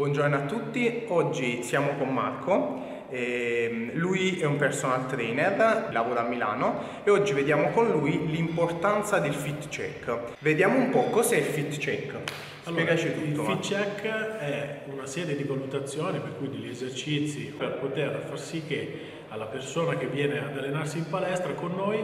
Buongiorno a tutti, oggi siamo con Marco, lui è un personal trainer, lavora a Milano e oggi vediamo con lui l'importanza del fit check. Vediamo un po' cos'è il fit check. Allora, il fit check è una serie di valutazioni, per cui degli esercizi per poter far sì che alla persona che viene ad allenarsi in palestra con noi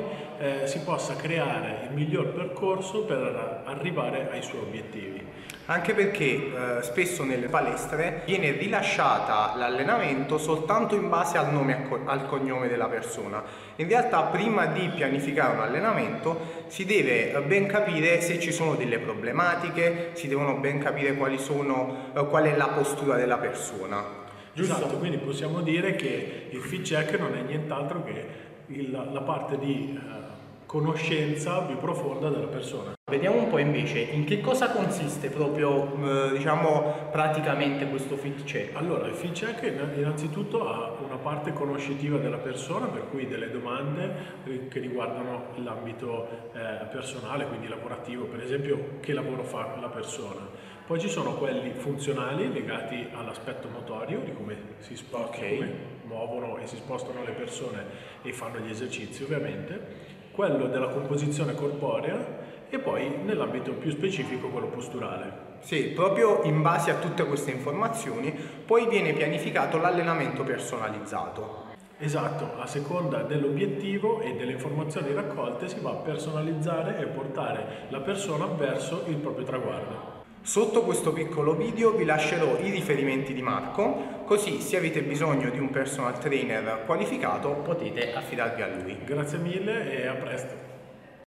si possa creare il miglior percorso per arrivare ai suoi obiettivi. Anche perché spesso nelle palestre viene rilasciata l'allenamento soltanto in base al nome e al cognome della persona. In realtà, prima di pianificare un allenamento si deve ben capire se ci sono delle problematiche, si devono ben capire qual è la postura della persona. Giusto? Esatto, quindi possiamo dire che il fit check non è nient'altro che la parte di conoscenza più profonda della persona. Vediamo un po' invece in che cosa consiste proprio, diciamo, praticamente questo fit check. Allora, il fit check innanzitutto ha una parte conoscitiva della persona, per cui delle domande che riguardano l'ambito personale, quindi lavorativo, per esempio che lavoro fa la persona. Poi ci sono quelli funzionali legati all'aspetto motorio, di come si spostano, come muovono e si spostano le persone e fanno gli esercizi ovviamente, quello della composizione corporea e poi nell'ambito più specifico quello posturale. Sì, proprio in base a tutte queste informazioni poi viene pianificato l'allenamento personalizzato. Esatto, a seconda dell'obiettivo e delle informazioni raccolte si va a personalizzare e portare la persona verso il proprio traguardo. Sotto questo piccolo video vi lascerò i riferimenti di Marco, così se avete bisogno di un personal trainer qualificato potete affidarvi a lui. Grazie mille e a presto!